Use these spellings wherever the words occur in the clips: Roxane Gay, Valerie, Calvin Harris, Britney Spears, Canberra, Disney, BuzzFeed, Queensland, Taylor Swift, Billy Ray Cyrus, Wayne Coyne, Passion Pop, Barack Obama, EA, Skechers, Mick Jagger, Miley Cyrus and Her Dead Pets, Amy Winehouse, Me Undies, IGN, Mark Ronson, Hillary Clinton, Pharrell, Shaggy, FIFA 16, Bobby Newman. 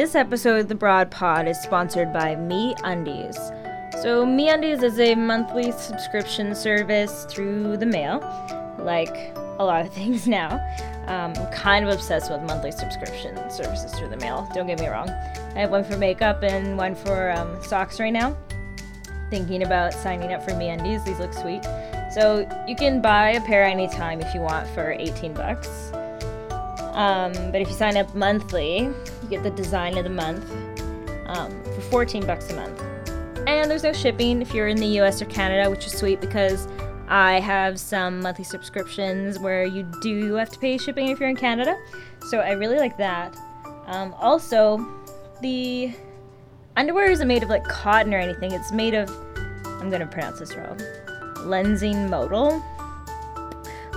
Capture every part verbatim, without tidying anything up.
This episode of The Broad Pod is sponsored by Me Undies. So Me Undies is a monthly subscription service through the mail, like a lot of things now. Um, I'm kind of obsessed with monthly subscription services through the mail, don't get me wrong. I have one for makeup and one for um, socks right now. Thinking about signing up for Me Undies, these look sweet. So you can buy a pair anytime if you want for eighteen bucks. Um, but if you sign up monthly, you get the design of the month um, for fourteen bucks a month. And there's no shipping if you're in the U S or Canada, which is sweet because I have some monthly subscriptions where you do have to pay shipping if you're in Canada. So I really like that. Um, also, the underwear isn't made of like cotton or anything. It's made of, I'm going to pronounce this wrong, lensing modal,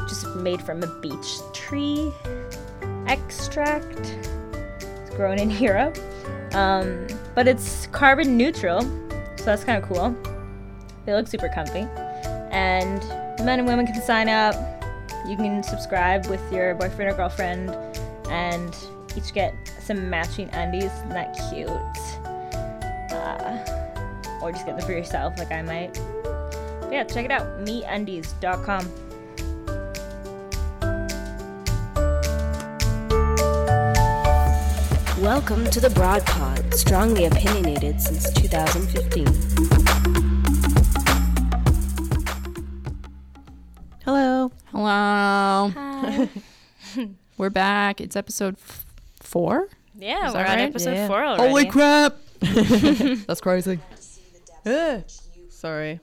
which is made from a beech tree extract. It's grown in Europe. Um, but it's carbon neutral, so that's kind of cool. They look super comfy. And men and women can sign up. You can subscribe with your boyfriend or girlfriend and each get some matching undies. Isn't that cute? Uh, or just get them for yourself like I might. But yeah, check it out. me undies dot com. Welcome to The Broad Pod, strongly opinionated since two thousand fifteen. Hello. Hello. Hi. We're back. It's episode f- four? Yeah, we're right? on episode yeah. four already. Holy crap! That's crazy. uh, sorry.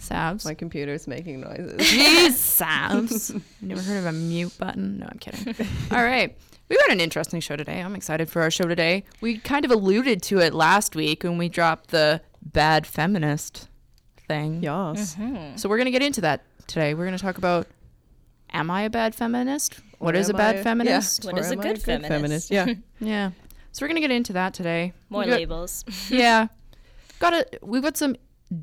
Sabs. My computer's making noises. Jeez, Sabs. Never heard of a mute button. No, I'm kidding. All right. We've got an interesting show today. I'm excited for our show today. We kind of alluded to it last week when we dropped the bad feminist thing. Yes. Mm-hmm. So we're going to get into that today. We're going to talk about, am I a bad feminist? What or is a bad I, feminist? Yeah. What or is a good, a good feminist? feminist? Yeah. Yeah. So we're going to get into that today. More got, labels. Yeah. Got a, We've got some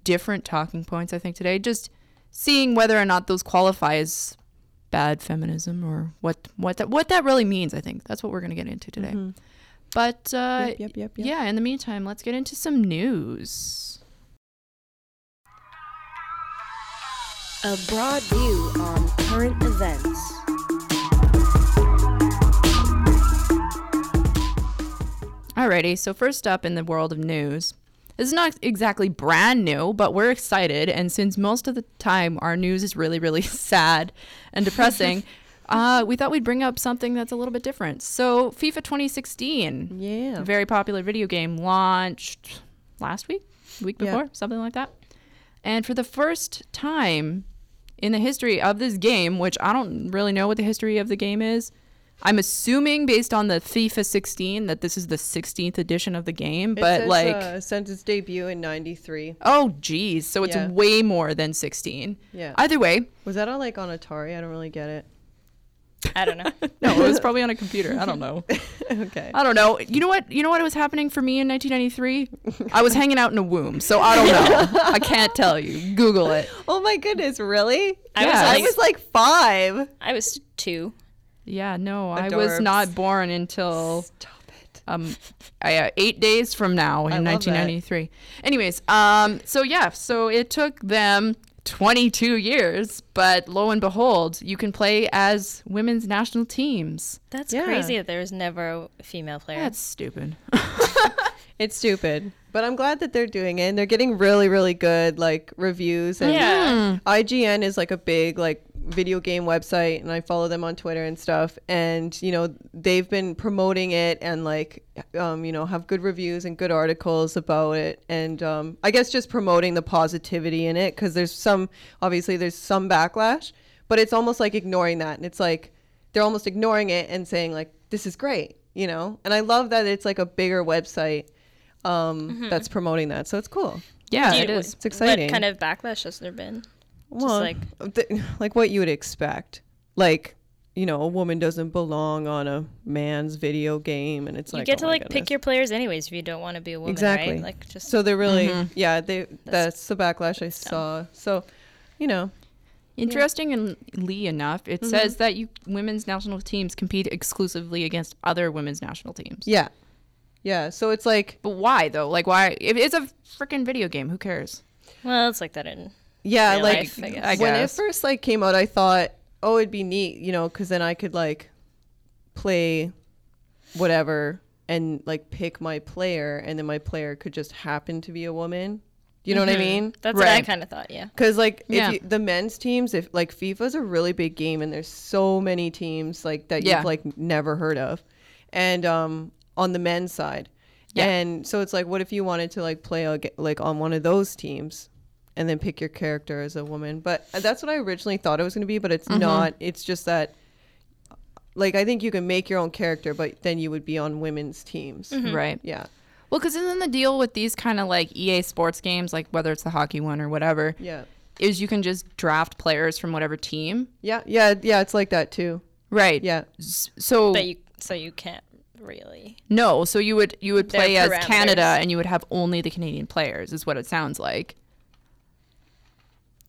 different talking points, I think, today. Just seeing whether or not those qualify as bad feminism or what what that what that really means. I think that's what we're going to get into today. Mm-hmm. But uh yep, yep, yep, yep. yeah, in the meantime, let's get into some news. A broad view on current events. Alrighty, so first up in the world of news, this is not exactly brand new, but we're excited. And since most of the time our news is really, really sad and depressing, uh, we thought we'd bring up something that's a little bit different. So FIFA twenty sixteen, yeah, very popular video game, launched last week, week before, yeah. something like that. And for the first time in the history of this game, which I don't really know what the history of the game is, I'm assuming based on the FIFA sixteen that this is the sixteenth edition of the game, it but says, like uh, since its debut in ninety-three. Oh, geez, so it's yeah. way more than sixteen. Yeah. Either way, was that on like on Atari? I don't really get it. I don't know. No, it was probably on a computer. I don't know. Okay. I don't know. You know what? You know what was happening for me in nineteen ninety-three? I was hanging out in a womb, so I don't know. I can't tell you. Google it. Oh my goodness, really? I yeah. was like, I was like five. I was two. Yeah, no, Adorbs. I was not born until Stop it. Um, I, uh, eight days from now in I nineteen ninety-three. Love that. Anyways, um, so yeah, so it took them twenty-two years, but lo and behold, you can play as women's national teams. That's yeah. crazy that there was never a female player. That's stupid. It's stupid, but I'm glad that they're doing it and they're getting really, really good like reviews. And yeah. I G N is like a big like video game website and I follow them on Twitter and stuff. And, you know, they've been promoting it and like, um, you know, have good reviews and good articles about it. And um, I guess just promoting the positivity in it because there's some, obviously there's some backlash, but it's almost like ignoring that. And it's like, they're almost ignoring it and saying like, this is great, you know? And I love that it's like a bigger website um mm-hmm. that's promoting that, so it's cool. Yeah, you, it is. It's exciting. What kind of backlash has there been? Well, just like th- like what you would expect, like, you know, a woman doesn't belong on a man's video game, and it's you like you get oh to like goodness. Pick your players anyways if you don't want to be a woman, exactly. Right? Like just so they're really mm-hmm. yeah they that's, that's the backlash I saw. So, you know. Interestingly yeah. enough, it mm-hmm. says that you women's national teams compete exclusively against other women's national teams. Yeah. Yeah, so it's like... But why, though? Like, why? If it's a freaking video game. Who cares? Well, it's like that in yeah, real like, life, I guess. I guess. When it first, like, came out, I thought, oh, it'd be neat, you know, because then I could, like, play whatever and, like, pick my player, and then my player could just happen to be a woman. You know mm-hmm. what I mean? That's right. What I kind of thought, yeah. Because, like, if yeah. you, the men's teams, if like, FIFA's a really big game, and there's so many teams, like, that yeah. you've, like, never heard of. And um, on the men's side. Yeah. And so it's, like, what if you wanted to, like, play, a, like, on one of those teams and then pick your character as a woman? But that's what I originally thought it was going to be, but it's mm-hmm. not. It's just that, like, I think you can make your own character, but then you would be on women's teams. Mm-hmm. Right. Yeah. Well, because isn't the deal with these kind of like E A sports games, like whether it's the hockey one or whatever, yeah, is you can just draft players from whatever team. Yeah, yeah, yeah. It's like that too. Right. Yeah. So. But you, so you can't really. No. So you would you would play as Canada, and you would have only the Canadian players, is what it sounds like.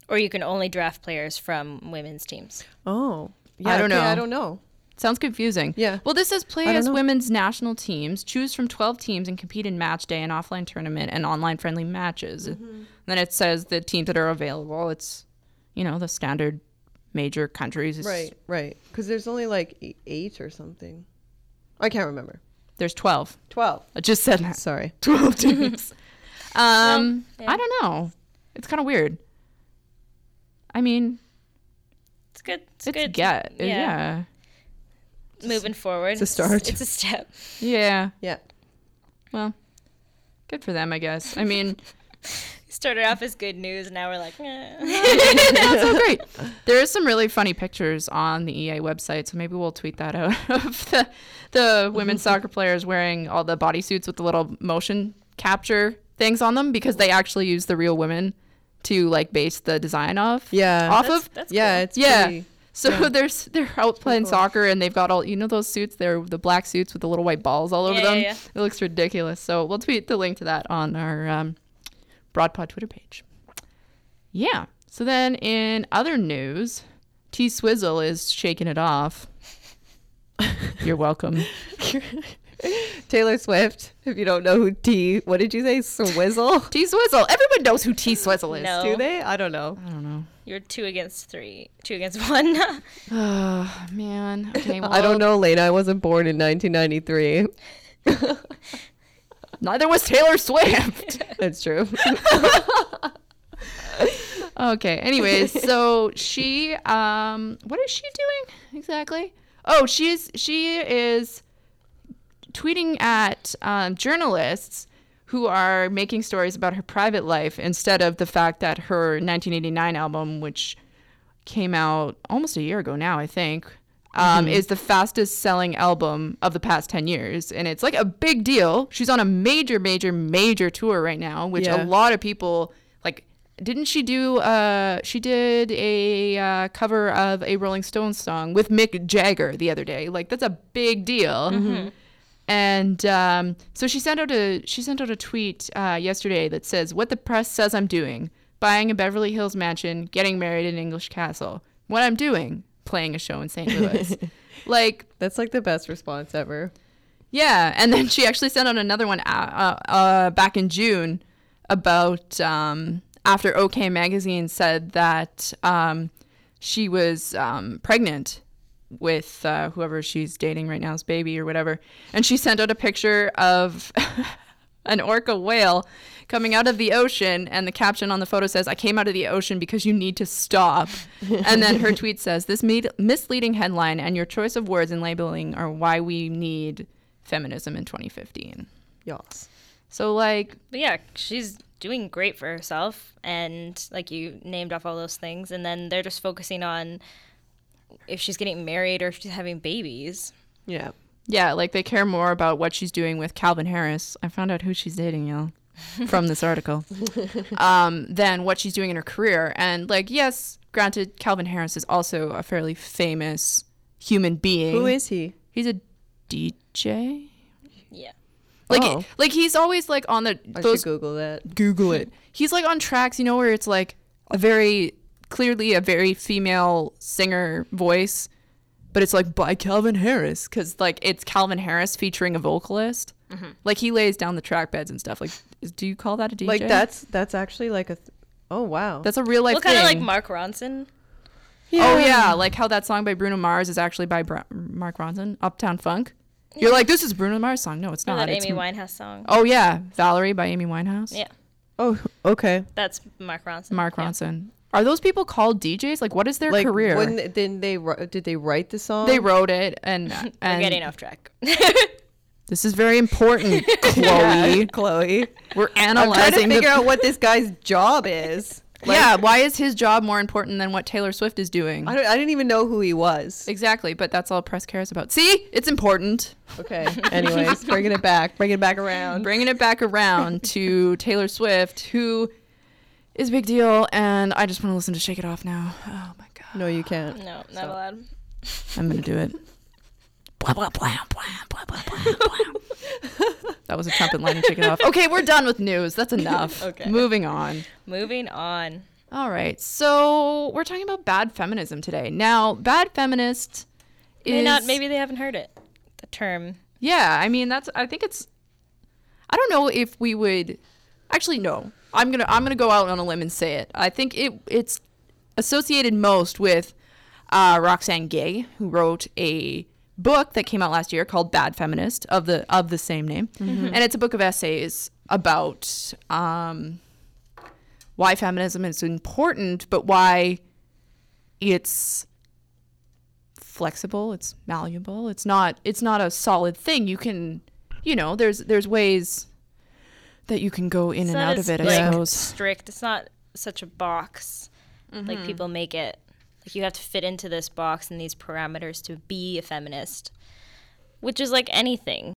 Or you can only draft players from women's teams. Oh. Yeah. I don't know. Yeah, I don't know. Sounds confusing. Yeah. Well, this says play as women's national teams, choose from twelve teams and compete in match day and offline tournament and online friendly matches. Mm-hmm. And then it says the teams that are available. It's, you know, the standard major countries. Right, right. Because there's only like eight or something. I can't remember. There's twelve. twelve. I just said that. Sorry. twelve teams. um, yeah, yeah. I don't know. It's kind of weird. I mean. It's good. It's, it's good. Get, yeah. yeah. Moving forward, it's a start. It's, it's a step. Yeah. Yeah. Well, good for them, I guess. I mean, started off as good news, and now we're like, eh. That's so great. There is some really funny pictures on the E A website, so maybe we'll tweet that out of the the women's soccer players wearing all the bodysuits with the little motion capture things on them, because they actually use the real women to like base the design off. Yeah. Off that's, of. That's yeah. Cool. It's yeah. Pretty- So yeah. they're, they're out playing cool. soccer, and they've got all, you know, those suits, they're the black suits with the little white balls all over yeah, them. Yeah, yeah. It looks ridiculous. So we'll tweet the link to that on our um, Broadpod Twitter page. Yeah. So then in other news, T Swizzle is shaking it off. You're welcome. Taylor Swift, if you don't know who T, what did you say? Swizzle? T Swizzle. Everyone knows who T Swizzle is. No. Do they? I don't know. I don't know. You're two against three. Two against one. Oh, man. Okay, well, I don't know, Lena. I wasn't born in nineteen ninety-three. Neither was Taylor Swift. That's true. Okay. Anyways, so she, um, what is she doing exactly? Oh, she's she is tweeting at um, journalists who are making stories about her private life instead of the fact that her nineteen eighty-nine album, which came out almost a year ago now, I think, um, mm-hmm. is the fastest selling album of the past ten years. And it's like a big deal. She's on a major, major, major tour right now, which yeah. a lot of people like. Didn't she do, uh, she did a uh, cover of a Rolling Stones song with Mick Jagger the other day. Like, that's a big deal. Mm-hmm. And um, so she sent out a she sent out a tweet uh, yesterday that says, "What the press says I'm doing: buying a Beverly Hills mansion, getting married in English Castle. What I'm doing: playing a show in Saint Louis." Like that's like the best response ever. Yeah, and then she actually sent out another one uh, uh, back in June about um, after OK Magazine said that um, she was um, pregnant with uh, whoever she's dating right now's baby or whatever. And she sent out a picture of an orca whale coming out of the ocean, and the caption on the photo says, "I came out of the ocean because you need to stop." And then her tweet says, "This med- misleading headline and your choice of words and labeling are why we need feminism in twenty fifteen." Yes. So like... But yeah, she's doing great for herself, and like you named off all those things, and then they're just focusing on if she's getting married or if she's having babies. Yeah. Yeah, like they care more about what she's doing with Calvin Harris. I found out who she's dating, y'all, from this article, um, than what she's doing in her career. And like, yes, granted, Calvin Harris is also a fairly famous human being. Who is he? He's a D J? Yeah. Like, oh. like he's always like on the... I those, should Google that. Google it. He's like on tracks, you know, where it's like a very... clearly a very female singer voice, but it's like by Calvin Harris, because like it's Calvin Harris featuring a vocalist. Mm-hmm. Like he lays down the track beds and stuff. Like, is, do you call that a D J? Like that's that's actually like a th- oh wow, that's a real life. Well, kind of like Mark Ronson. Yeah. Oh yeah, like how that song by Bruno Mars is actually by Bra- Mark Ronson, Uptown Funk. Yeah. You're like, this is Bruno Mars song. No, it's not. Or that it's Amy M- Winehouse song. Oh yeah, Valerie by Amy Winehouse. Yeah. Oh okay. That's Mark Ronson. Mark Ronson. Yeah. Are those people called D Js? Like, what is their like, career? When didn't they did they write the song? They wrote it, and and we're getting off track. This is very important, Chloe. Yeah, Chloe, we're analyzing. I'm trying to figure the... out what this guy's job is. Like, yeah, why is his job more important than what Taylor Swift is doing? I, don't, I didn't even know who he was. Exactly, but that's all press cares about. See? It's important. Okay, anyways, bringing it back. Bringing it back around. Bringing it back around to Taylor Swift, who is a big deal, and I just want to listen to Shake It Off now. Oh, my God. No, you can't. No, not so, allowed. I'm going to do it. Blah, blah, blah, blah, blah, blah, blah, blah. That was a trumpet line and Shake It Off. Okay, we're done with news. That's enough. Okay. Moving on. Moving on. All right. So we're talking about bad feminism today. Now, bad feminist is... Maybe not, maybe they haven't heard it, the term. Yeah, I mean, that's... I think it's... I don't know if we would... Actually, no. I'm going to I'm gonna go out on a limb and say it. I think it it's associated most with uh, Roxane Gay, who wrote a book that came out last year called Bad Feminist, of the of the same name. Mm-hmm. And it's a book of essays about um, why feminism is important, but why it's flexible, it's malleable, it's not it's not a solid thing. You can, you know, there's there's ways that you can go in it's and out of it, like, I suppose. Strict. It's not such a box. Mm-hmm. Like people make it. Like you have to fit into this box and these parameters to be a feminist, which is like anything.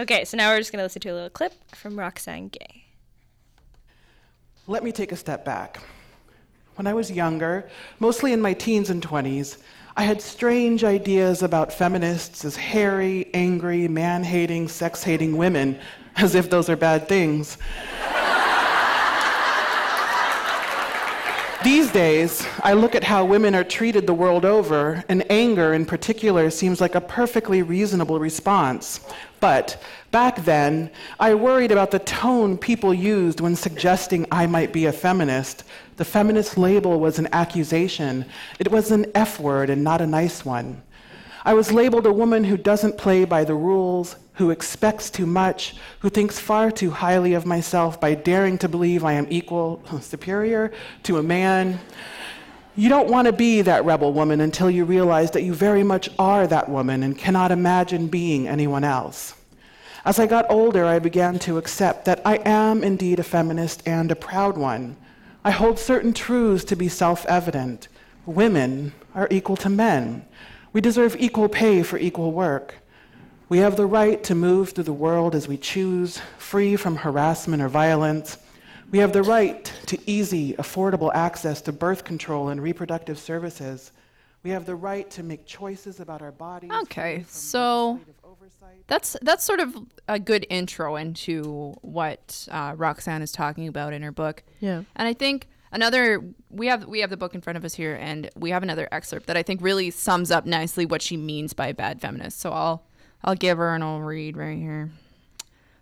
Okay, so now we're just going to listen to a little clip from Roxane Gay. Let me take a step back. When I was younger, mostly in my teens and twenties, I had strange ideas about feminists as hairy, angry, man-hating, sex-hating women, as if those are bad things. These days, I look at how women are treated the world over, and anger in particular seems like a perfectly reasonable response. But back then, I worried about the tone people used when suggesting I might be a feminist. The feminist label was an accusation. It was an F word and not a nice one. I was labeled a woman who doesn't play by the rules, who expects too much, who thinks far too highly of myself by daring to believe I am equal, superior to a man. You don't want to be that rebel woman until you realize that you very much are that woman and cannot imagine being anyone else. As I got older, I began to accept that I am indeed a feminist and a proud one. I hold certain truths to be self-evident. Women are equal to men. We deserve equal pay for equal work. We have the right to move through the world as we choose, free from harassment or violence. We have the right to easy, affordable access to birth control and reproductive services. We have the right to make choices about our bodies. Okay, so that's that's sort of a good intro into what uh, Roxane is talking about in her book. Yeah, and I think another we have we have the book in front of us here, and we have another excerpt that I think really sums up nicely what she means by bad feminist. So I'll. I'll give her an old read right here.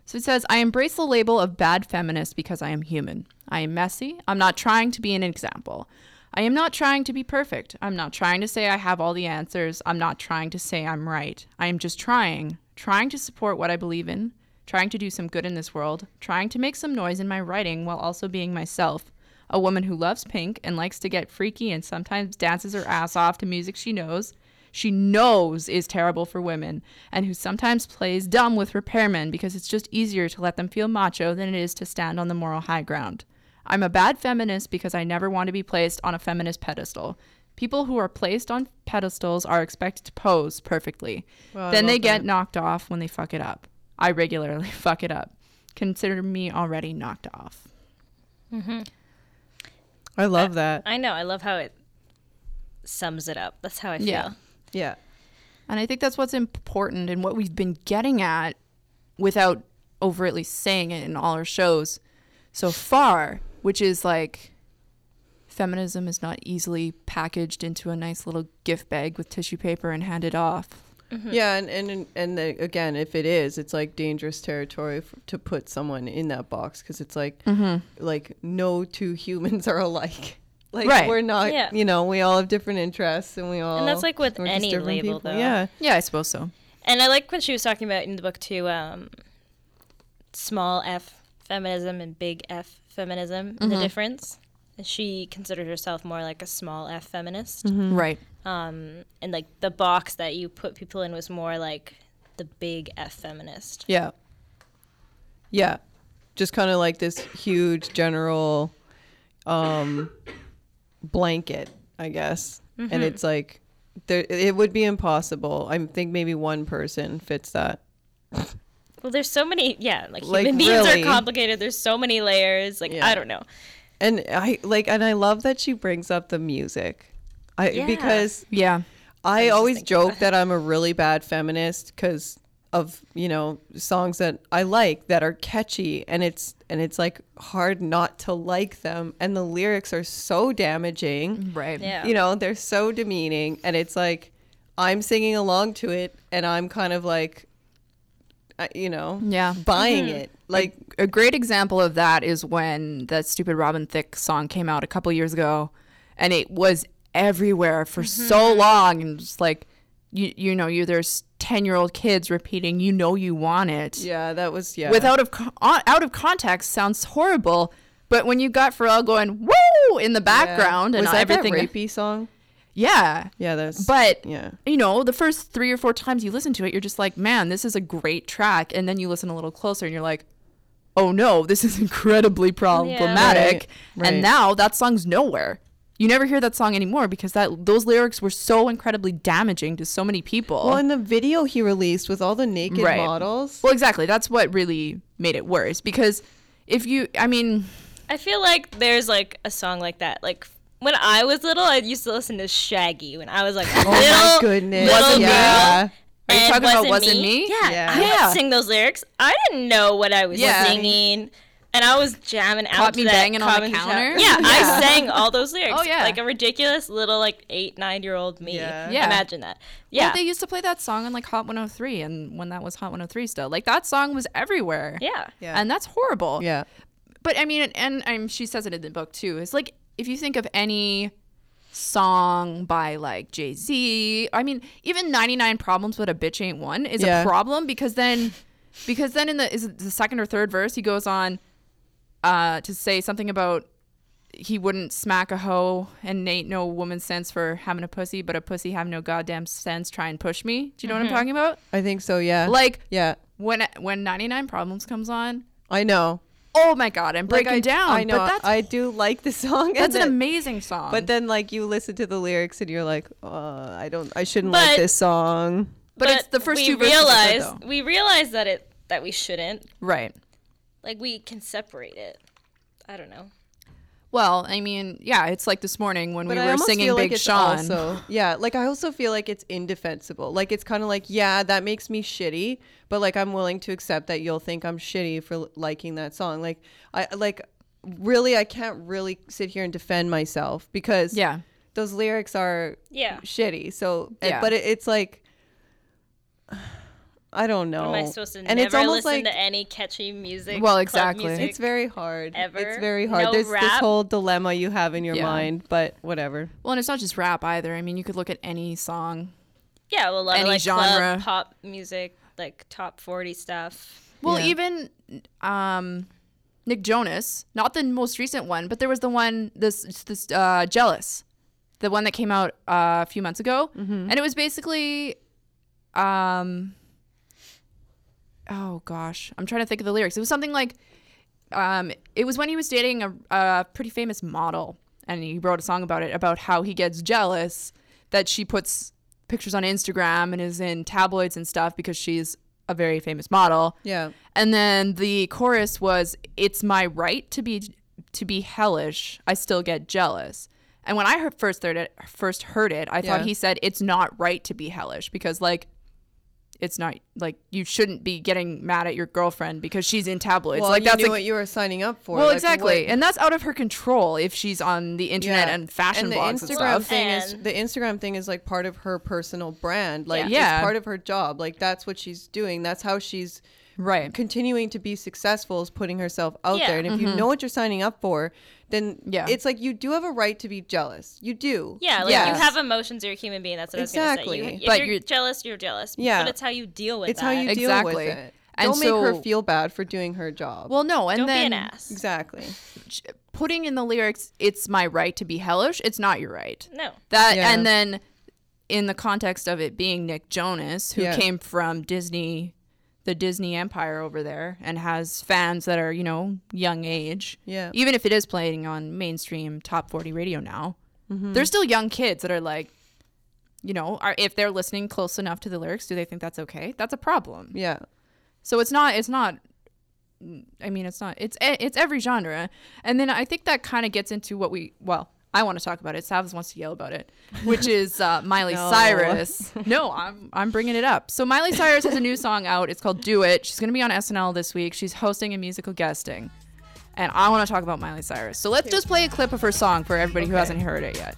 So it says, I embrace the label of bad feminist because I am human. I am messy. I'm not trying to be an example. I am not trying to be perfect. I'm not trying to say I have all the answers. I'm not trying to say I'm right. I am just trying, trying to support what I believe in, trying to do some good in this world, trying to make some noise in my writing while also being myself, a woman who loves pink and likes to get freaky and sometimes dances her ass off to music she knows, she knows is terrible for women, and who sometimes plays dumb with repairmen because it's just easier to let them feel macho than it is to stand on the moral high ground. I'm a bad feminist because I never want to be placed on a feminist pedestal. People who are placed on pedestals are expected to pose perfectly. Well, then they get that. knocked off when they fuck it up. I regularly fuck it up. Consider me already knocked off. Mm-hmm. I love I, that. I know. I love how it sums it up. That's how I feel. Yeah. Yeah. And I think that's what's important and what we've been getting at without overtly saying it in all our shows so far, which is like feminism is not easily packaged into a nice little gift bag with tissue paper and handed off. Mm-hmm. Yeah, and and, and the, again, if it is, it's like dangerous territory f- to put someone in that box, because it's like, mm-hmm. like no two humans are alike. Like right. we're not, yeah. you know, we all have different interests, and we all and that's like with any label, people. Though. Yeah, yeah, I suppose so. And I like when she was talking about in the book too, um, small F feminism and big F feminism, mm-hmm. and the difference. She considered herself more like a small F feminist, mm-hmm. right? Um, and like the box that you put people in was more like the big F feminist. Yeah, yeah, just kind of like this huge general um, blanket, I guess. Mm-hmm. And it's like there, it would be impossible. I think maybe one person fits that. Well, there's so many. Yeah, like human like, beings really. Are complicated. There's so many layers. Like yeah. I don't know. And I like, and I love that she brings up the music, I yeah. because yeah, I, I always joke that I'm a really bad feminist because of, you know, songs that I like that are catchy, and it's and it's like hard not to like them, and the lyrics are so damaging, right? Yeah. You know, they're so demeaning, and it's like I'm singing along to it, and I'm kind of like, you know, yeah, buying mm-hmm. it. Like a, a great example of that is when that stupid Robin Thicke song came out a couple years ago, and it was everywhere for mm-hmm. so long, and just like you you know you there's ten year old kids repeating, you know, you want it. Yeah, that was yeah. Without of out of context sounds horrible, but when you got Pharrell going woo in the background yeah. and was that everything that rapey song? Yeah. Yeah, that's But yeah. you know, the first three or four times you listen to it, you're just like, man, this is a great track, and then you listen a little closer and you're like, oh no, this is incredibly problematic. Yeah. Right. And right. now that song's nowhere. You never hear that song anymore because that those lyrics were so incredibly damaging to so many people. Well, and the video he released with all the naked right. models. Well, exactly. That's what really made it worse, because if you I mean I feel like there's like a song like that, like when I was little, I used to listen to Shaggy when I was like a little, oh my goodness. Little wasn't girl. Yeah. Are you talking wasn't about Wasn't Me? me? Yeah. yeah. I yeah. would sing those lyrics. I didn't know what I was yeah. singing. And I was jamming out Caught to me that. Banging on the counter? Yeah, yeah, I sang all those lyrics. Oh, yeah. Like a ridiculous little like eight, nine-year-old me. Yeah. yeah. Imagine that. Yeah. Well, they used to play that song on like Hot one oh three, and when that was Hot one oh three still. Like that song was everywhere. Yeah. yeah. And that's horrible. Yeah. But I mean, and, and, and she says it in the book too. It's like, if you think of any song by like Jay-Z, I mean, even ninety-nine Problems But a Bitch Ain't One is yeah. a problem, because then because then in the is the second or third verse, he goes on uh, to say something about he wouldn't smack a hoe, and ain't no woman sense for having a pussy, but a pussy have no goddamn sense, try and push me. Do you know mm-hmm. what I'm talking about? I think so, yeah. Like, yeah. when when ninety-nine Problems comes on. I know. Oh my God, I'm breaking like I, down. I know, but that's, I do like the song. That's then, an amazing song. But then like you listen to the lyrics and you're like, uh, I don't, I shouldn't but, like this song. But, but it's the first we two realize, verses of it, though. We realize that it, that we shouldn't. Right. Like we can separate it. I don't know. Well, I mean, yeah, it's like this morning when but we I were singing Big like Sean. Also, yeah, like I also feel like it's indefensible. Like it's kind of like, yeah, that makes me shitty, but like I'm willing to accept that you'll think I'm shitty for liking that song. Like I like really I can't really sit here and defend myself because yeah. those lyrics are yeah. shitty. So yeah. but it, it's like I don't know. Am I supposed to and never listen like, to any catchy music? Well, exactly. Music it's very hard. Ever. It's very hard. No There's rap. This whole dilemma you have in your yeah. mind, but whatever. Well, and it's not just rap either. I mean, you could look at any song. Yeah, well, a lot any of like genre. Club, pop music, like top forty stuff. Well, yeah. even um, Nick Jonas, not the most recent one, but there was the one, this, this uh, Jealous, the one that came out uh, a few months ago. Mm-hmm. And it was basically... Um, oh gosh, I'm trying to think of the lyrics. It was something like, um, it was when he was dating a, a pretty famous model, and he wrote a song about it, about how he gets jealous that she puts pictures on Instagram and is in tabloids and stuff because she's a very famous model. Yeah. And then the chorus was, "It's my right to be to be hellish. I still get jealous." And when I heard, first heard it, first heard it, I yeah. thought he said, "It's not right to be hellish," because like. it's not like you shouldn't be getting mad at your girlfriend because she's in tabloids. Well, like you that's knew like, what you were signing up for. Well, like, exactly, what? And that's out of her control if she's on the internet yeah. and fashion and blogs and stuff. Thing and is, the Instagram thing is like part of her personal brand. Like, yeah. it's part of her job. Like, that's what she's doing. That's how she's right continuing to be successful, is putting herself out yeah. there. And if mm-hmm. you know what you're signing up for, then yeah. it's like you do have a right to be jealous. You do. Yeah, like yes. you have emotions. You're a human being. That's what exactly. I was going to say. You, but if you're, you're jealous, you're jealous. Yeah. But it's how you deal with it. It's that. how you deal exactly. with it. And Don't so, make her feel bad for doing her job. Well, no. And Don't then, be an ass. Exactly. Putting in the lyrics, it's my right to be hellish. It's not your right. No. That yeah. And then in the context of it being Nick Jonas, who yeah. came from Disney... the Disney empire over there and has fans that are, you know, young age. Yeah. Even if it is playing on mainstream top forty radio now, mm-hmm. there's still young kids that are like, you know, are, if they're listening close enough to the lyrics, do they think that's okay? That's a problem. Yeah. So it's not, it's not, I mean, it's not, it's, it's every genre. And then I think that kind of gets into what we, well, I want to talk about it. Savas wants to yell about it, which is uh, Miley no. Cyrus. No, I'm I'm bringing it up. So Miley Cyrus has a new song out. It's called Do It. She's going to be on S N L this week. She's hosting a musical guesting. And I want to talk about Miley Cyrus. So let's just play a clip of her song for everybody okay. who hasn't heard it yet.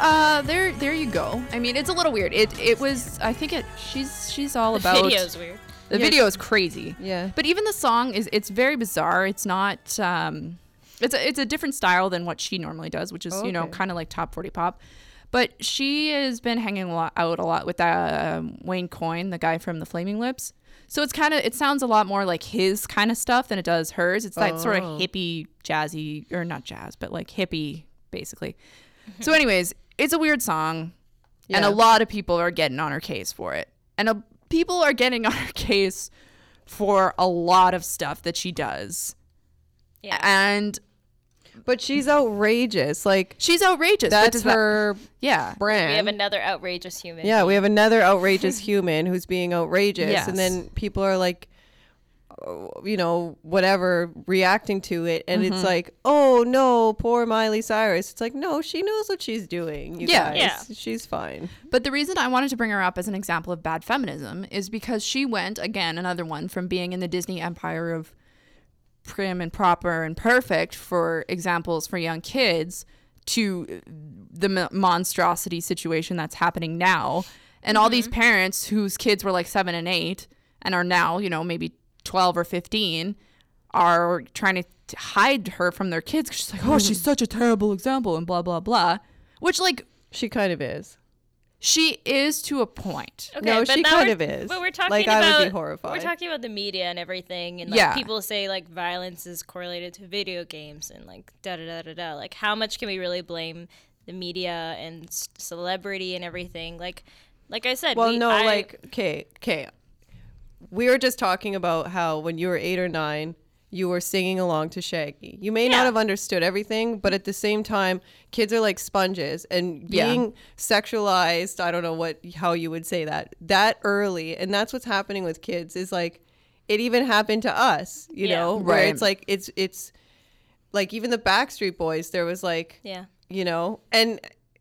Uh, there, there you go. I mean, it's a little weird. It, it was. I think it. She's, she's all about. The video's weird. The yeah. video is crazy. Yeah. But even the song is. It's very bizarre. It's not. Um, it's a, it's a different style than what she normally does, which is oh, okay. you know kind of like top forty pop. But she has been hanging a lot, out a lot with uh, Wayne Coyne, the guy from The Flaming Lips. So it's kind of. It sounds a lot more like his kind of stuff than it does hers. It's that oh. sort of hippie, jazzy, or not jazz, but like hippie, basically. So, anyways. It's a weird song, yeah. and a lot of people are getting on her case for it. And a, people are getting on her case for a lot of stuff that she does. Yeah. And... But she's outrageous. Like She's outrageous. That's her that, yeah. brand. We have another outrageous human. Yeah, we have another outrageous human who's being outrageous. Yes. And then people are like... you know, whatever, reacting to it. And mm-hmm. it's like, oh no, poor Miley Cyrus. It's like, no, she knows what she's doing. You yeah. guys. yeah. She's fine. But the reason I wanted to bring her up as an example of bad feminism is because she went, again, another one, from being in the Disney empire of prim and proper and perfect for examples for young kids to the monstrosity situation that's happening now. And mm-hmm. all these parents whose kids were like seven and eight and are now, you know, maybe twelve or fifteen are trying to t- hide her from their kids. She's like, oh, she's such a terrible example and blah, blah, blah. Which, like... She kind of is. She is to a point. Okay, no, but she kind of is. But we're talking like, about... I would be horrified. We're talking about the media and everything. And, like, yeah. people say, like, violence is correlated to video games and, like, da-da-da-da-da. Like, how much can we really blame the media and c- celebrity and everything? Like, like I said... Well, we, no, I, like, okay, okay... We were just talking about how when you were eight or nine, you were singing along to Shaggy. You may yeah. not have understood everything, but at the same time, kids are like sponges, and being yeah. sexualized, I don't know what how you would say that, that early. And that's what's happening with kids is like, it even happened to us, you yeah. know, where right. it's like, it's, it's like even the Backstreet Boys, there was like, yeah, you know, and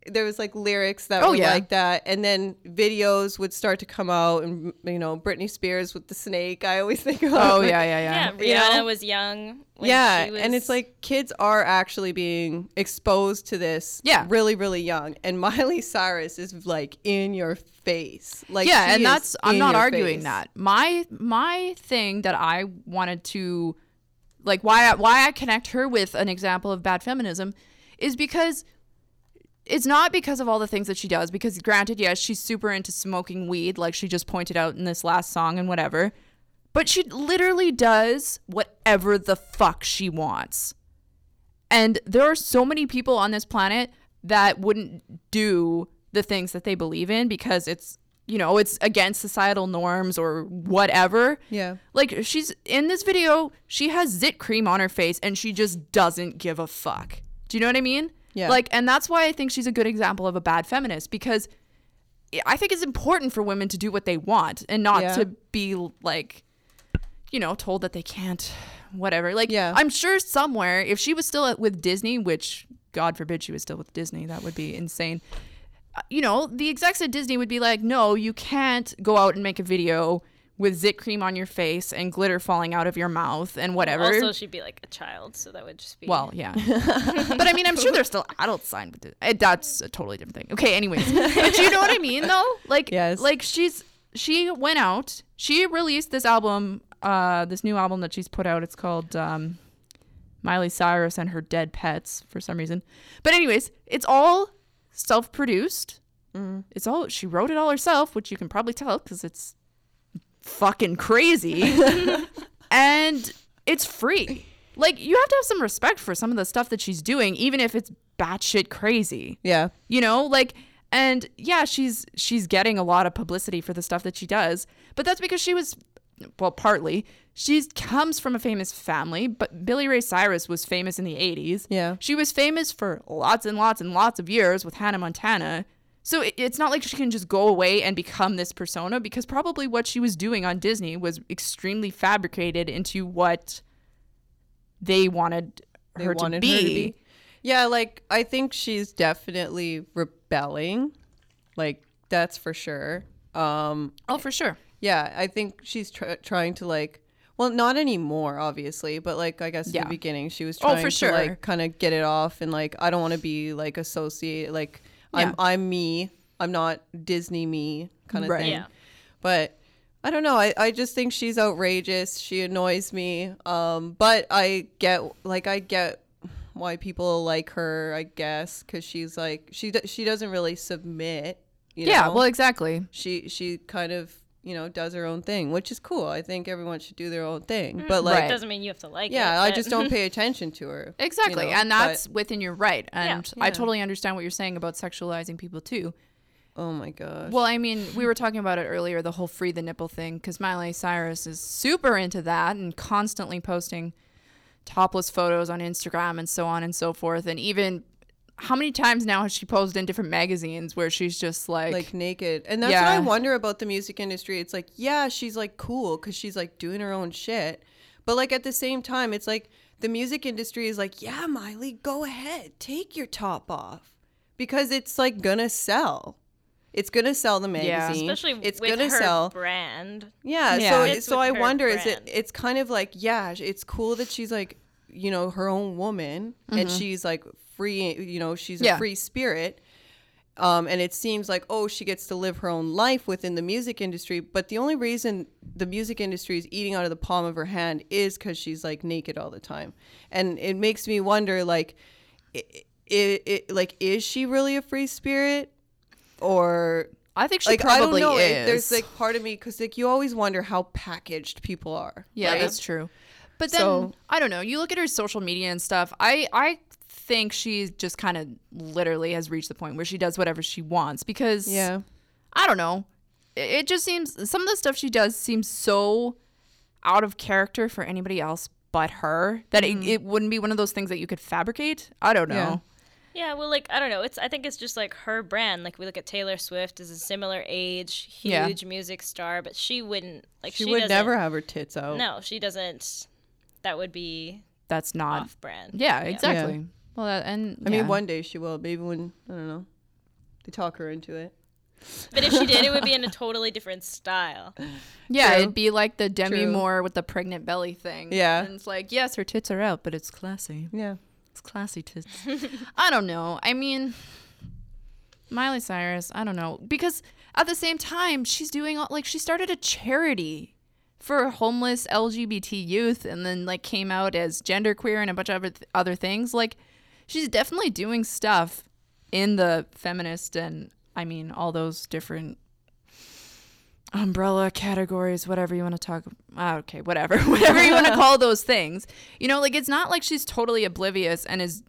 there was like lyrics that oh, were yeah. like that, and then videos would start to come out, and you know, Britney Spears with the snake. I always think about oh yeah yeah yeah. yeah Rihanna you know? was young. When yeah, she was... and it's like kids are actually being exposed to this. Yeah. really really young, and Miley Cyrus is like in your face. Like yeah, and that's I'm not arguing face. that. My my thing that I wanted to, like, why I, why I connect her with an example of bad feminism, is because. It's not because of all the things that she does, because granted, yes, she's super into smoking weed, like she just pointed out in this last song and whatever, but she literally does whatever the fuck she wants. And there are so many people on this planet that wouldn't do the things that they believe in because it's, you know, it's against societal norms or whatever. Yeah. Like, she's in this video, she has zit cream on her face and she just doesn't give a fuck. Do you know what I mean? Yeah. Like, and that's why I think she's a good example of a bad feminist, because I think it's important for women to do what they want and not yeah. to be like, you know, told that they can't, whatever. Like, yeah. I'm sure somewhere, if she was still with Disney, which God forbid she was still with Disney, that would be insane. You know, the execs at Disney would be like, no, you can't go out and make a video with zit cream on your face and glitter falling out of your mouth and whatever. Also, she'd be like a child, so that would just be... Well, yeah. But I mean, I'm sure there's still adults signed with it. That's a totally different thing. Okay, anyways. But do you know what I mean, though? Like, yes. Like, she's she went out. She released this album, uh, this new album that she's put out. It's called... Um, Miley Cyrus and Her Dead Pets for some reason. But anyways, it's all self-produced. Mm. It's all, she wrote it all herself, which you can probably tell because it's fucking crazy. And it's free. Like, you have to have some respect for some of the stuff that she's doing, even if it's batshit crazy. Yeah. You know, like, and yeah, she's she's getting a lot of publicity for the stuff that she does, but that's because she was, well, partly, she comes from a famous family, but Billy Ray Cyrus was famous in the eighties. Yeah. She was famous for lots and lots and lots of years with Hannah Montana. So it, it's not like she can just go away and become this persona, because probably what she was doing on Disney was extremely fabricated into what they wanted her, they wanted to, be. her to be. Yeah, like, I think she's definitely rebelling. Like, that's for sure. Um, oh, for sure. Yeah, I think she's tr- trying to, like... Well, not anymore, obviously, but, like, I guess yeah. in the beginning, she was trying oh, for sure. to, like, kind of get it off and, like, I don't want to be, like, associated, like, yeah. I'm I'm me, I'm not Disney me kind of right. thing. Yeah. But I don't know, I, I just think she's outrageous, she annoys me, um, but I get, like, I get why people like her, I guess, because she's, like, she, she doesn't really submit, you know? Yeah, well, exactly. She She kind of... you know, does her own thing, which is cool. I think everyone should do their own thing. But like, right. doesn't mean you have to like yeah, it. Yeah, I just don't pay attention to her. Exactly. You know, and that's but, within your right. And yeah. I totally understand what you're saying about sexualizing people too. Oh my gosh. Well, I mean, we were talking about it earlier, the whole free the nipple thing, because Miley Cyrus is super into that and constantly posting topless photos on Instagram and so on and so forth. And even how many times now has she posed in different magazines where she's just like... Like naked. And that's yeah. what I wonder about the music industry. It's like, yeah, she's like cool because she's like doing her own shit. But like at the same time, it's like the music industry is like, yeah, Miley, go ahead. Take your top off. Because it's like gonna sell. It's gonna sell the magazine. Yeah. Especially it's with gonna her sell. brand. Yeah. yeah. So, it's so I wonder, brand. is it? It's kind of like, yeah, it's cool that she's like, you know, her own woman. Mm-hmm. And she's like... free, you know, she's yeah. a free spirit, um and it seems like, oh, she gets to live her own life within the music industry, but the only reason the music industry is eating out of the palm of her hand is because she's like naked all the time. And it makes me wonder, like, it, it, it like is she really a free spirit? Or I think she like, probably I don't know. is. It, there's like part of me, because like you always wonder how packaged people are. Yeah, right? That's true. But then so, I don't know, you look at her social media and stuff, I I think she just kind of literally has reached the point where she does whatever she wants, because yeah. I don't know, it just seems some of the stuff she does seems so out of character for anybody else but her that mm. it, it wouldn't be one of those things that you could fabricate. I don't know. Yeah. Yeah, well, like, I don't know. It's I think it's just, like, her brand. Like, we look at Taylor Swift as a similar age, huge yeah. music star, but she wouldn't, like, she, she would never have her tits out. No, she doesn't. That would be That's not off-brand. Yeah, yeah. exactly. Yeah. Well, that, and I yeah. mean, one day she will. Maybe when, I don't know, they talk her into it. But if she did, it would be in a totally different style. Yeah, True. It'd be like the Demi True. Moore with the pregnant belly thing. Yeah. And it's like, yes, her tits are out, but it's classy. Yeah. It's classy tits. I don't know. I mean, Miley Cyrus, I don't know. Because at the same time, she's doing, all, like, she started a charity for homeless L G B T youth and then, like, came out as genderqueer and a bunch of other, th- other things. Like, she's definitely doing stuff in the feminist and, I mean, all those different umbrella categories, whatever you want to talk about. Okay, whatever. Whatever you want to call those things. You know, like, it's not like she's totally oblivious and is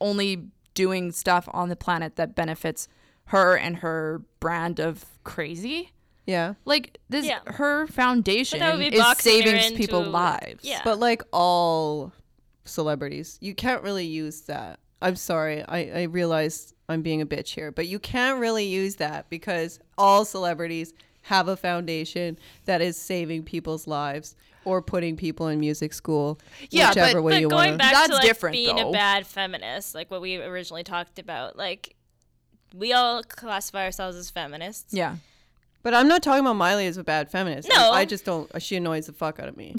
only doing stuff on the planet that benefits her and her brand of crazy. Yeah. Like this, yeah. her foundation is saving people's lives. Yeah. But like all celebrities, you can't really use that. I'm sorry. I, I realize I'm being a bitch here, but you can't really use that because all celebrities have a foundation that is saving people's lives or putting people in music school. Yeah, whichever but, way but you going wanna. Back That's to like different, being though. a bad feminist, like what we originally talked about. Like we all classify ourselves as feminists. Yeah. But I'm not talking about Miley as a bad feminist. No. I, I just don't. She annoys the fuck out of me.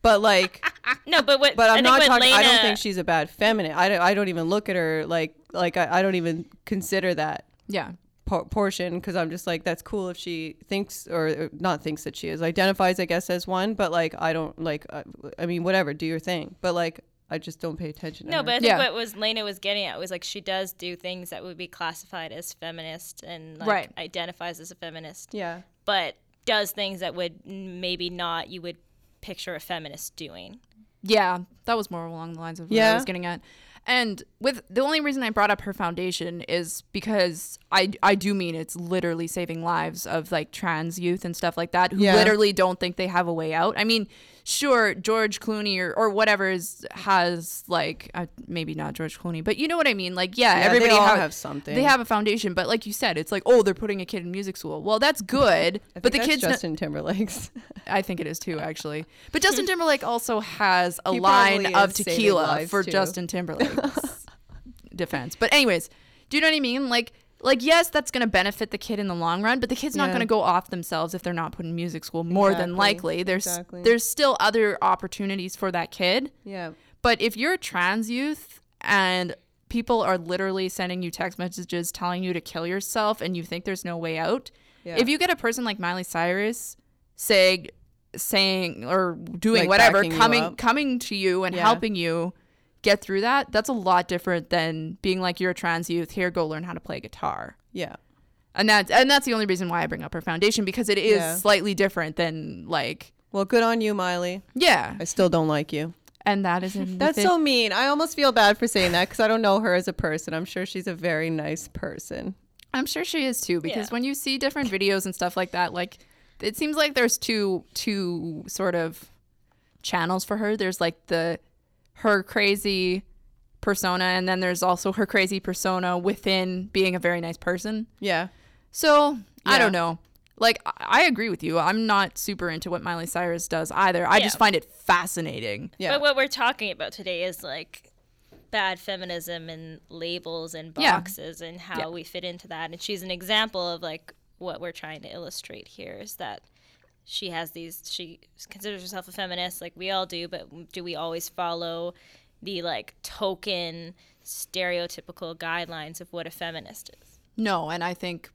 But like, no, but what? But I'm not talking. Lena... I don't think she's a bad feminist. I don't, I don't even look at her like like I, I don't even consider that. Yeah. Por- portion because I'm just like, that's cool if she thinks or, or not thinks that she is, identifies I guess as one, but like I don't like. I, I mean, whatever, do your thing. But like, I just don't pay attention. No, to but her. I think yeah. what was Lena was getting at was like she does do things that would be classified as feminist and like right. identifies as a feminist. Yeah. But does things that would maybe not you would. picture a feminist doing. Yeah, that was more along the lines of what yeah. I was getting at. And with the only reason I brought up her foundation is because I I do mean it's literally saving lives of like trans youth and stuff like that who yeah. literally don't think they have a way out. I mean, sure, George Clooney or, or whatever is has like uh, maybe not George Clooney, but you know what I mean. Like yeah, yeah everybody they all ha- have something. They have a foundation, but like you said, it's like oh they're putting a kid in music school. Well, that's good, I think but the that's kids Justin not- Timberlake's. I think it is too actually. But Justin Timberlake also has a he line of tequila for too. Justin Timberlake. Defense, but anyways, do you know what I mean? Like, like yes, that's gonna benefit the kid in the long run, but the kid's yeah. not gonna go off themselves if they're not put in music school. More exactly. than likely, there's exactly. there's still other opportunities for that kid. Yeah. But if you're a trans youth and people are literally sending you text messages telling you to kill yourself and you think there's no way out, yeah. if you get a person like Miley Cyrus saying, saying or doing like whatever, coming coming to you and yeah. helping you. Get through that, that's a lot different than being like, you're a trans youth, here, go learn how to play guitar. Yeah. And that's, and that's the only reason why I bring up her foundation, because it is yeah. slightly different than like... Well, good on you, Miley. Yeah. I still don't like you. And that is... That's so mean. I almost feel bad for saying that, because I don't know her as a person. I'm sure she's a very nice person. I'm sure she is, too, because yeah. when you see different videos and stuff like that, like, it seems like there's two two sort of channels for her. There's like the... her crazy persona, and then there's also her crazy persona within being a very nice person. Yeah. So yeah. I don't know. Like, I agree with you. I'm not super into what Miley Cyrus does either. I yeah. just find it fascinating. Yeah. But what we're talking about today is like bad feminism and labels and boxes yeah. and how yeah. we fit into that. And she's an example of like what we're trying to illustrate here is that she has these, she considers herself a feminist, like we all do, but do we always follow the like token stereotypical guidelines of what a feminist is? No, and I think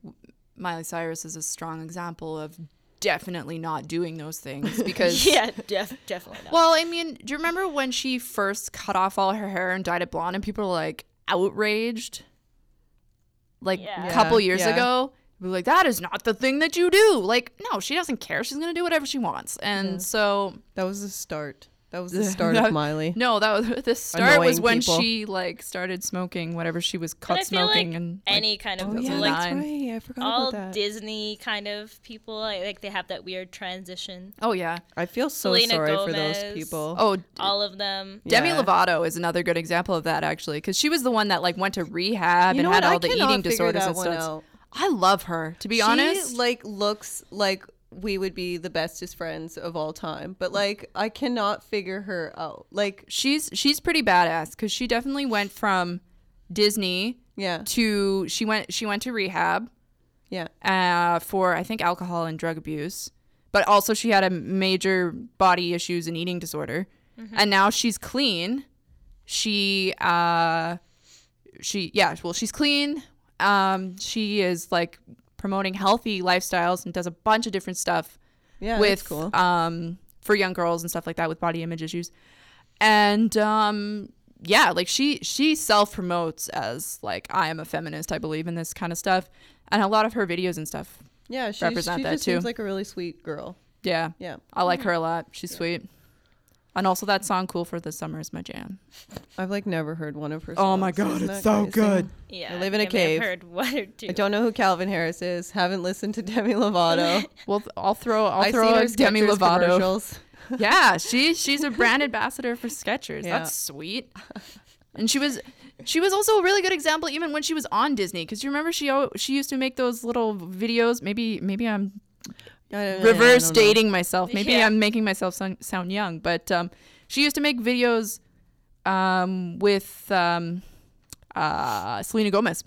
Miley Cyrus is a strong example of definitely not doing those things because... yeah, def- definitely not. Well, I mean, do you remember when she first cut off all her hair and dyed it blonde and people were like outraged? Like yeah. a couple years yeah. ago? Be like, that is not the thing that you do. Like, no, she doesn't care. She's gonna do whatever she wants. And yeah. so that was the start. That was the start that, of Miley. No, that was the start Annoying was when people. she like started smoking whatever she was cut but smoking I feel like and like, any kind of oh, yeah, like that's right. I forgot all about that. Disney kind of people. Like they have that weird transition. Oh yeah, I feel so Selena sorry Gomez, for those people. Oh, all of them. Yeah. Demi Lovato is another good example of that actually, because she was the one that like went to rehab you and know had what? all I the eating disorders and stuff. Out. I love her, to be she, honest. She, like, looks like we would be the bestest friends of all time. But, like, I cannot figure her out. Like, she's she's pretty badass because she definitely went from Disney yeah. to... She went she went to rehab yeah, uh, for, I think, alcohol and drug abuse. But also she had a major body issues and eating disorder. Mm-hmm. And now she's clean. She... Uh, she yeah, well, she's clean... Um, she is like promoting healthy lifestyles and does a bunch of different stuff yeah, with, that's cool. um, for young girls and stuff like that with body image issues. And, um, yeah, like she, she self promotes as like, I am a feminist. I believe in this kind of stuff. And a lot of her videos and stuff. Yeah. She, represent she that just too. Seems like a really sweet girl. Yeah. Yeah. I like her a lot. She's yeah. sweet. And also that song "Cool for the Summer" is my jam. I've like never heard one of her songs. Oh my god, Isn't it's so crazy? good. Yeah, I live in a I cave. I've heard one or two. I don't know who Calvin Harris is. Haven't listened to Demi Lovato. well, I'll throw I'll I throw her Demi Lovato. yeah, she she's a brand ambassador for Skechers. Yeah. That's sweet. And she was she was also a really good example even when she was on Disney, cuz you remember she she used to make those little videos. Maybe maybe I'm reverse yeah, dating know. myself. Maybe yeah. I'm making myself sound, sound young, but um, she used to make videos um, with um, uh, Selena Gomez,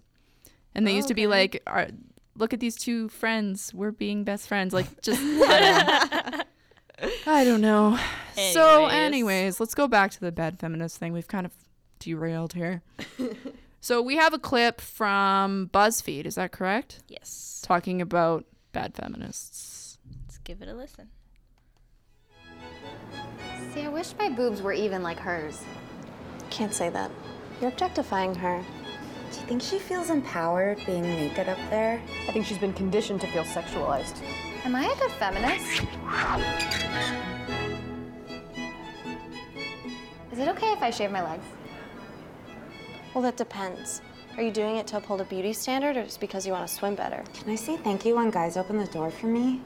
and they oh, used to okay. be like, Are, "Look at these two friends. We're being best friends." Like, just I don't know. I don't know. Anyways. So, anyways, let's go back to the bad feminist thing. We've kind of derailed here. So we have a clip from BuzzFeed. Is that correct? Yes. Talking about bad feminists. Give it a listen. See, I wish my boobs were even like hers. Can't say that. You're objectifying her. Do you think she feels empowered being naked up there? I think she's been conditioned to feel sexualized. Am I a good feminist? Is it okay if I shave my legs? Well, that depends. Are you doing it to uphold a beauty standard or just because you want to swim better? Can I say thank you when guys open the door for me?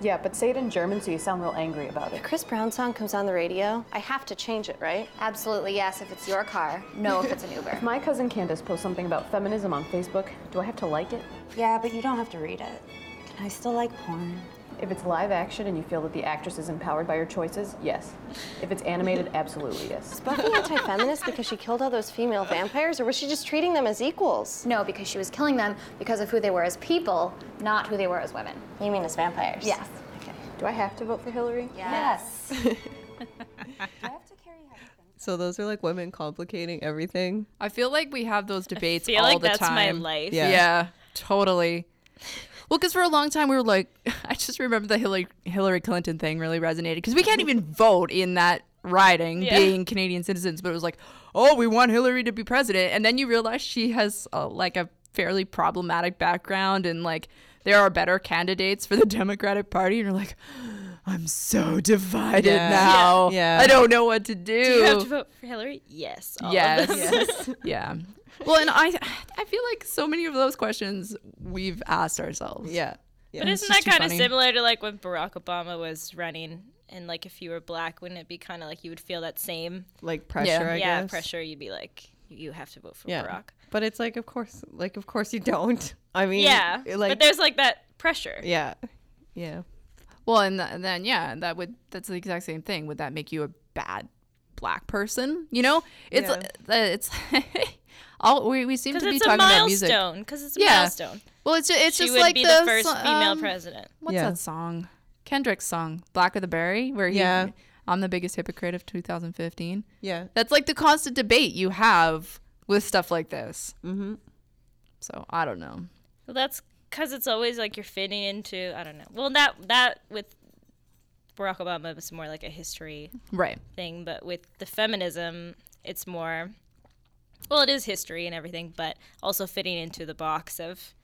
Yeah, but say it in German so you sound real angry about it. If Chris Brown's song comes on the radio, I have to change it, right? Absolutely, yes, if it's your car. No, if it's an Uber. If my cousin Candace posts something about feminism on Facebook, do I have to like it? Yeah, but you don't have to read it. Can I still like porn? If it's live action and you feel that the actress is empowered by her choices, yes. If it's animated, absolutely yes. Is Buffy anti-feminist because she killed all those female vampires, or was she just treating them as equals? No, because she was killing them because of who they were as people, not who they were as women. You mean as vampires? Yes. Okay. Do I have to vote for Hillary? Yes. yes. Do I have to carry her? So those are like women complicating everything. I feel like we have those debates all like the time. I feel like that's my life. Yeah, yeah totally. Well, because for a long time we were like, I just remember the Hillary, Hillary Clinton thing really resonated because we can't even vote in that riding, yeah. being Canadian citizens. But it was like, oh, we want Hillary to be president. And then you realize she has uh, like a fairly problematic background and like there are better candidates for the Democratic Party. And you're like, I'm so divided yeah. now. Yeah. Yeah. I don't know what to do. Do you have to vote for Hillary? Yes. All yes. Of yes. yeah. Well, and I I feel like so many of those questions we've asked ourselves. Yeah. yeah. But isn't that kind of similar to like when Barack Obama was running and like if you were black, wouldn't it be kind of like you would feel that same? Like pressure, yeah. I yeah, guess. Yeah, pressure. You'd be like, you have to vote for yeah. Barack. But it's like, of course, like, of course you don't. I mean. Yeah. Like, but there's like that pressure. Yeah. Yeah. Well, and, th- and then, yeah, that would that's the exact same thing. Would that make you a bad black person? You know, it's yeah. uh, it's. All, we, we seem to be talking about music. Because it's a yeah. milestone. Well, it's just, it's she just like the... She would be the first so, um, female president. What's yeah. that song? Kendrick's song, Black of the Berry, where he, yeah. I'm the biggest hypocrite of two thousand fifteen. Yeah. That's like the constant debate you have with stuff like this. Mm-hmm. So, I don't know. Well, that's because it's always like you're fitting into, I don't know. Well, that, that with Barack Obama was more like a history right. thing. But with the feminism, it's more... Well, it is history and everything, but also fitting into the box of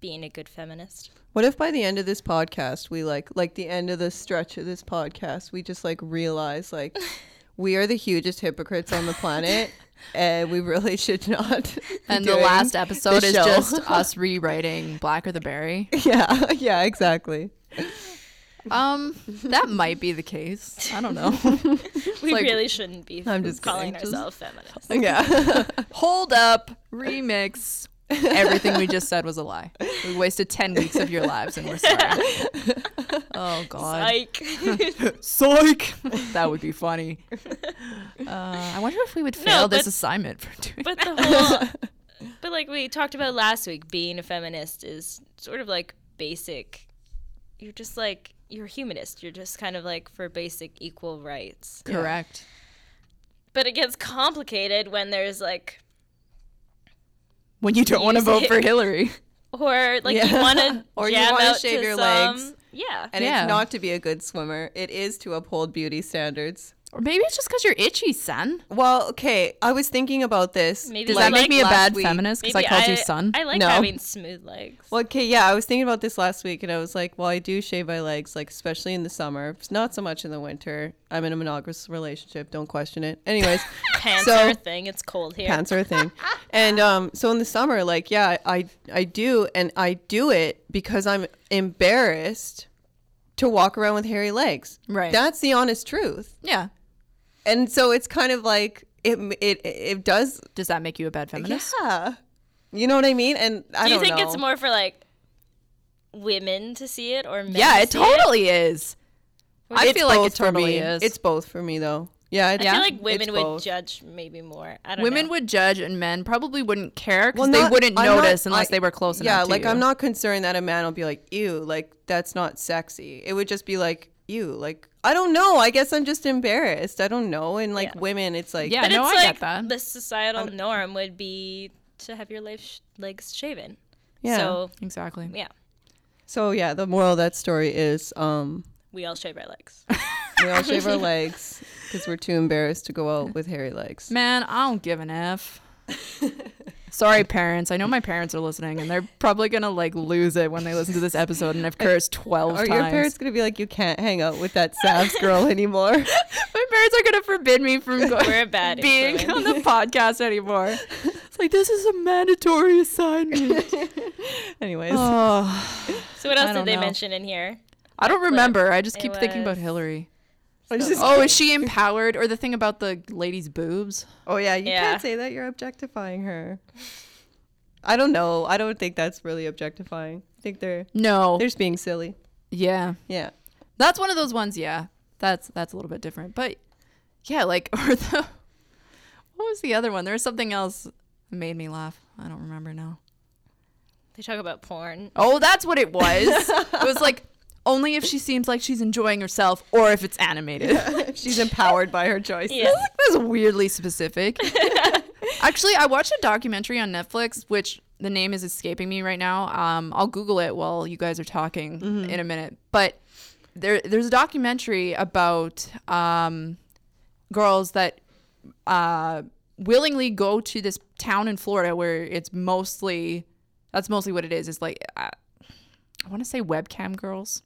being a good feminist. What if by the end of this podcast, we like, like the end of the stretch of this podcast, we just like realize like we are the hugest hypocrites on the planet and we really should not. And the last episode is just us rewriting Black or the Berry. Yeah. Yeah, exactly. Um, that might be the case. I don't know. we like, really shouldn't be I'm just calling kidding. ourselves feminists. Yeah. Hold up, remix. Everything we just said was a lie. We wasted ten weeks of your lives, and we're sorry. Oh God. Psych. Psych. That would be funny. Uh, I wonder if we would fail no, but, this assignment for doing. But the whole, but like we talked about last week, being a feminist is sort of like basic. You're just like. You're a humanist. You're just kind of like for basic equal rights. Correct. Yeah. But it gets complicated when there's like... When you don't want to vote for Hillary. Or like yeah. you want to Or you want to shave your some... legs. Yeah. And yeah. it's not to be a good swimmer. It is to uphold beauty standards. Or maybe it's just because you're itchy, son. Well, okay, I was thinking about this. Maybe Does that like make me a bad week. feminist because I called I, you son? I like no. having smooth legs. Well, okay, yeah, I was thinking about this last week, and I was like, well, I do shave my legs, like especially in the summer. It's not so much in the winter. I'm in a monogamous relationship. Don't question it. Anyways. Pants so, are a thing. It's cold here. Pants are a thing. And um, so in the summer, like, yeah, I, I do, and I do it because I'm embarrassed to walk around with hairy legs. Right. That's the honest truth. Yeah. And so it's kind of like it it it does. Does that make you a bad feminist? Yeah. You know what I mean? And I don't know. Do you think it's more for like women to see it or men? Yeah, it totally is. I feel like it totally is. It's both for me though. Yeah, I feel like women would judge maybe more. I don't know. Women would judge and men probably wouldn't care because they wouldn't notice unless they were close enough to you. Yeah, like I'm not concerned that a man will be like, ew, like that's not sexy. It would just be like, ew, like I don't know. I guess I'm just embarrassed. I don't know. And like yeah. women, it's like, yeah, but no, it's I like get that. The societal I'm, norm would be to have your sh- legs shaven. Yeah, so, exactly. Yeah. So yeah, the moral of that story is um, we all shave our legs. We all shave our legs because we're too embarrassed to go out with hairy legs. Man, I don't give an F. Sorry, parents. I know my parents are listening, and they're probably going to, like, lose it when they listen to this episode, and I've cursed twelve times. Are your parents going to be like, you can't hang out with that Savs girl anymore? My parents are going to forbid me from going, We're a bad being influence. on the podcast anymore. It's like, this is a mandatory assignment. Anyways. Oh, so what else did they know. mention in here? I don't remember. I just keep was... thinking about Hillary. Oh, is she empowered? Or the thing about the lady's boobs? Oh, yeah. You yeah. can't say that. You're objectifying her. I don't know. I don't think that's really objectifying. I think they're... No. They're just being silly. Yeah. Yeah. That's one of those ones, yeah. That's that's a little bit different. But, yeah, like... or the What was the other one? There was something else that made me laugh. I don't remember now. They talk about porn. Oh, that's what it was. It was like... Only if she seems like she's enjoying herself or if it's animated. Yeah, if she's empowered by her choices. Yeah. That's weirdly specific. Actually, I watched a documentary on Netflix, which the name is escaping me right now. Um, I'll Google it while you guys are talking mm-hmm. in a minute. But there, there's a documentary about um, girls that uh, willingly go to this town in Florida where it's mostly, that's mostly what it is. It's like, uh, I want to say webcam girls.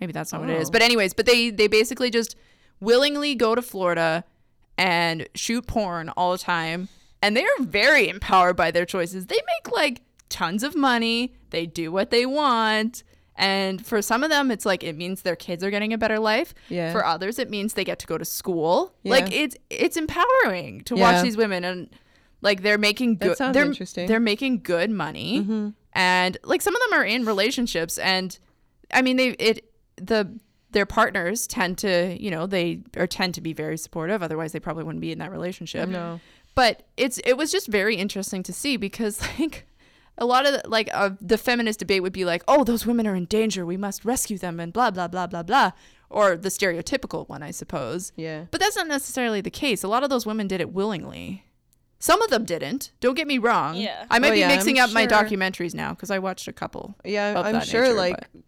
Maybe that's not oh. what it is. But anyways, but they, they basically just willingly go to Florida and shoot porn all the time. And they are very empowered by their choices. They make like tons of money. They do what they want. And for some of them, it's like it means their kids are getting a better life. Yeah. For others, it means they get to go to school. Yeah. Like it's it's empowering to yeah. watch these women. And like they're making good. That sounds they're, interesting. They're making good money. Mm-hmm. And like some of them are in relationships and I mean, they, it, the, their partners tend to, you know, they or tend to be very supportive. Otherwise they probably wouldn't be in that relationship. No. But it's, it was just very interesting to see because like a lot of the, like uh, the feminist debate would be like, oh, those women are in danger. We must rescue them and blah, blah, blah, blah, blah. Or the stereotypical one, I suppose. Yeah. But that's not necessarily the case. A lot of those women did it willingly. Some of them didn't. Don't get me wrong. Yeah. I might oh, be yeah, mixing I'm up sure. my documentaries now because I watched a couple. Yeah, of I'm that sure nature, like, but.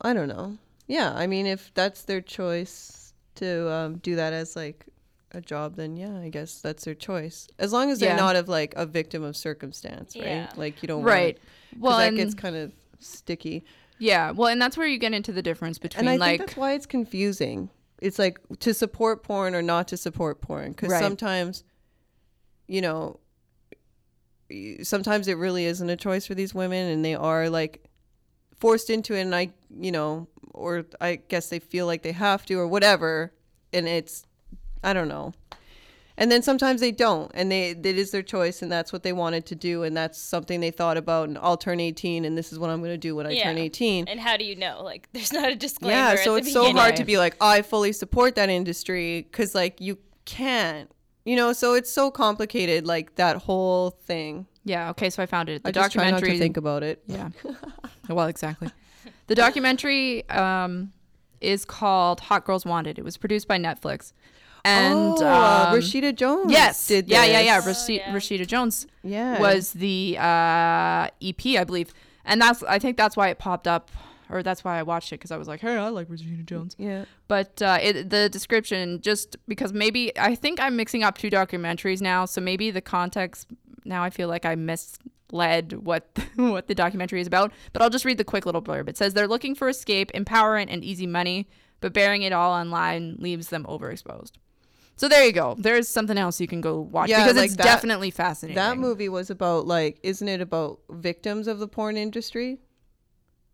I don't know. Yeah, I mean, if that's their choice to um, do that as like a job, then yeah, I guess that's their choice. As long as yeah. they're not of like a victim of circumstance, right? Yeah. Like you don't right. want, well, that and, gets kind of sticky. Yeah, well, and that's where you get into the difference between and I like. Think that's why it's confusing. It's like to support porn or not to support porn because right. sometimes. You know, sometimes it really isn't a choice for these women and they are like forced into it and I, you know, or I guess they feel like they have to or whatever. And it's, I don't know. And then sometimes they don't and they, it is their choice and that's what they wanted to do. And that's something they thought about and I'll turn eighteen and this is what I'm going to do when I yeah. turn eighteen. And how do you know? Like there's not a disclaimer. Yeah, so at the it's beginning. So hard to be like, I fully support that industry because like you can't. You know, so it's so complicated, like that whole thing. Yeah. Okay. So I found it. The I just documentary. Try not to think about it. Yeah. Well, exactly. The documentary um, is called "Hot Girls Wanted." It was produced by Netflix. And oh, um, Rashida Jones. Yes. Did yeah, yeah, yeah. Rashi- oh, yeah. Rashida Jones. Yeah. Was the uh, E P, I believe, and that's. I think that's why it popped up or that's why I watched it, because I was like, hey, I like Rashida Jones. Yeah. But uh, it, the description, just because maybe, I think I'm mixing up two documentaries now, so maybe the context, now I feel like I misled what the, what the documentary is about, but I'll just read the quick little blurb. It says, they're looking for escape, empowerment, and easy money, but bearing it all online leaves them overexposed. So there you go. There's something else you can go watch, yeah, because like it's that, definitely fascinating. That movie was about, like, isn't it about victims of the porn industry?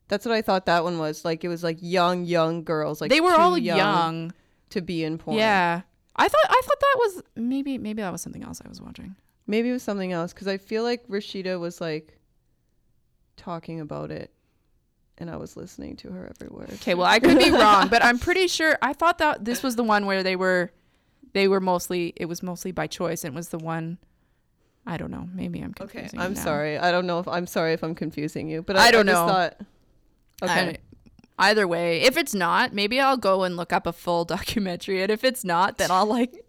That's what I thought that one was. Like, it was like young, young girls. Like, they were all young, young to be in porn. Yeah. I thought I thought that was maybe maybe that was something else I was watching. Maybe it was something else, because I feel like Rashida was like talking about it, and I was listening to her every word. Okay, well, I could be wrong, but I'm pretty sure I thought that this was the one where they were. They were mostly, it was mostly by choice, and was the one, I don't know, maybe I'm confusing Okay, I'm you now. sorry. I don't know if, I'm sorry if I'm confusing you, but I, I don't I just know. Thought, okay. I, either way, if it's not, maybe I'll go and look up a full documentary, and if it's not, then I'll like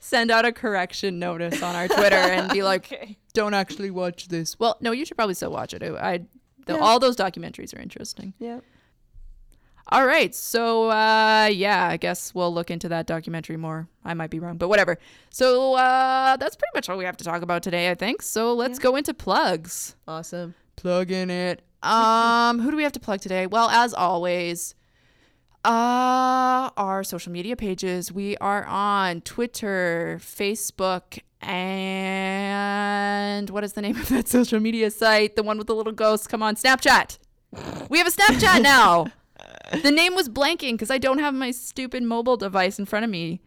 send out a correction notice on our Twitter and be like, okay, don't actually watch this. Well, no, you should probably still watch it. I, the, yeah. All those documentaries are interesting. Yeah. All right. So, uh, yeah, I guess we'll look into that documentary more. I might be wrong, but whatever. So uh, that's pretty much all we have to talk about today, I think. So let's yeah. go into plugs. Awesome. Plugging it. Um, who do we have to plug today? Well, as always, uh, our social media pages. We are on Twitter, Facebook, and what is the name of that social media site? The one with the little ghost. Come on, Snapchat. We have a Snapchat now. The name was blanking because I don't have my stupid mobile device in front of me.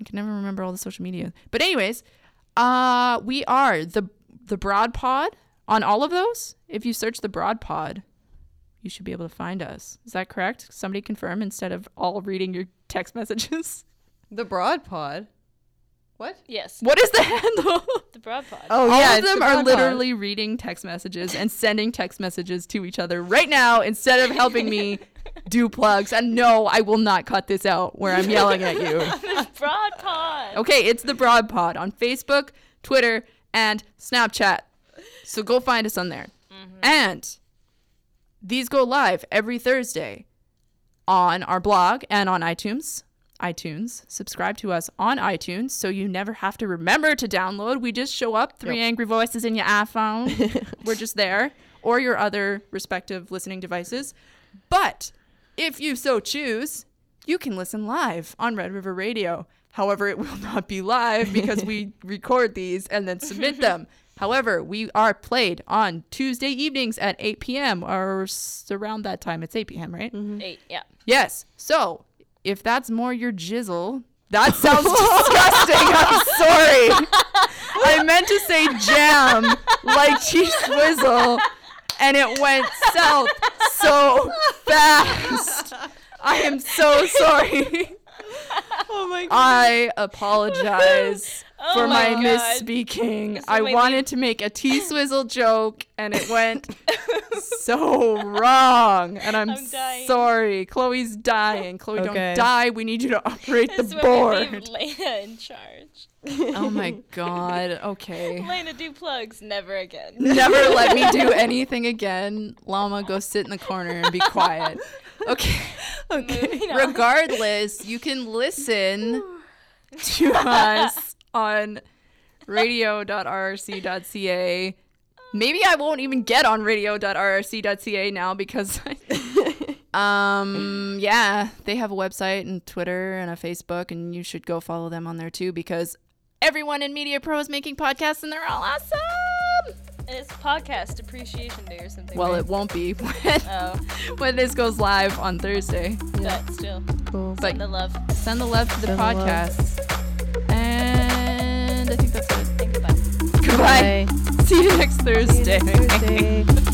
I can never remember all the social media. But anyways, uh, we are the the Broad Pod on all of those. If you search the Broad Pod, you should be able to find us. Is that correct? Somebody confirm instead of all reading your text messages. The Broad Pod? What? Yes. What is the handle? The Broad Pod. Oh, all yeah, of them the are literally pod. reading text messages and sending text messages to each other right now instead of helping me do plugs. And no, I will not cut this out where I'm yelling at you. The Broad Pod. Okay, it's the Broad Pod on Facebook, Twitter, and Snapchat. So go find us on there. Mm-hmm. And these go live every Thursday on our blog and on iTunes. iTunes. Subscribe to us on iTunes so you never have to remember to download. We just show up, three yep. angry voices in your iPhone. We're just there. Or your other respective listening devices. But if you so choose, you can listen live on Red River Radio. However, it will not be live because we record these and then submit them. However, we are played on Tuesday evenings at eight p.m. or around that time. It's eight p.m., right? Mm-hmm. eight, yeah. Yes. So if that's more your jizzle, that sounds disgusting. I'm sorry. I meant to say jam like cheese swizzle, and it went south so fast. I am so sorry. Oh my God. I apologize oh for my, my misspeaking. So I wanted to make a tea swizzle joke, and it went so wrong. And I'm, I'm sorry. Chloe's dying. Chloe, okay. Don't die. We need you to operate this the board. Leave Lena in charge. Oh my God. Okay. Lena, do plugs. Never again. Never let me do anything again. Llama, go sit in the corner and be quiet. Okay. Okay. Regardless, you can listen to us on radio dot r r c dot c a. Maybe I won't even get on radio dot r r c dot c a now because I, um yeah, they have a website and Twitter and a Facebook, and you should go follow them on there too, because everyone in Media Pro is making podcasts and they're all awesome. It's Podcast Appreciation Day or something. Well, right? It won't be when, oh. when this goes live on Thursday. Yeah. But still, cool. But send the love. Send the love to the send podcast. And I think that's it. Goodbye. Goodbye. Goodbye. See you next Thursday. See you next Thursday.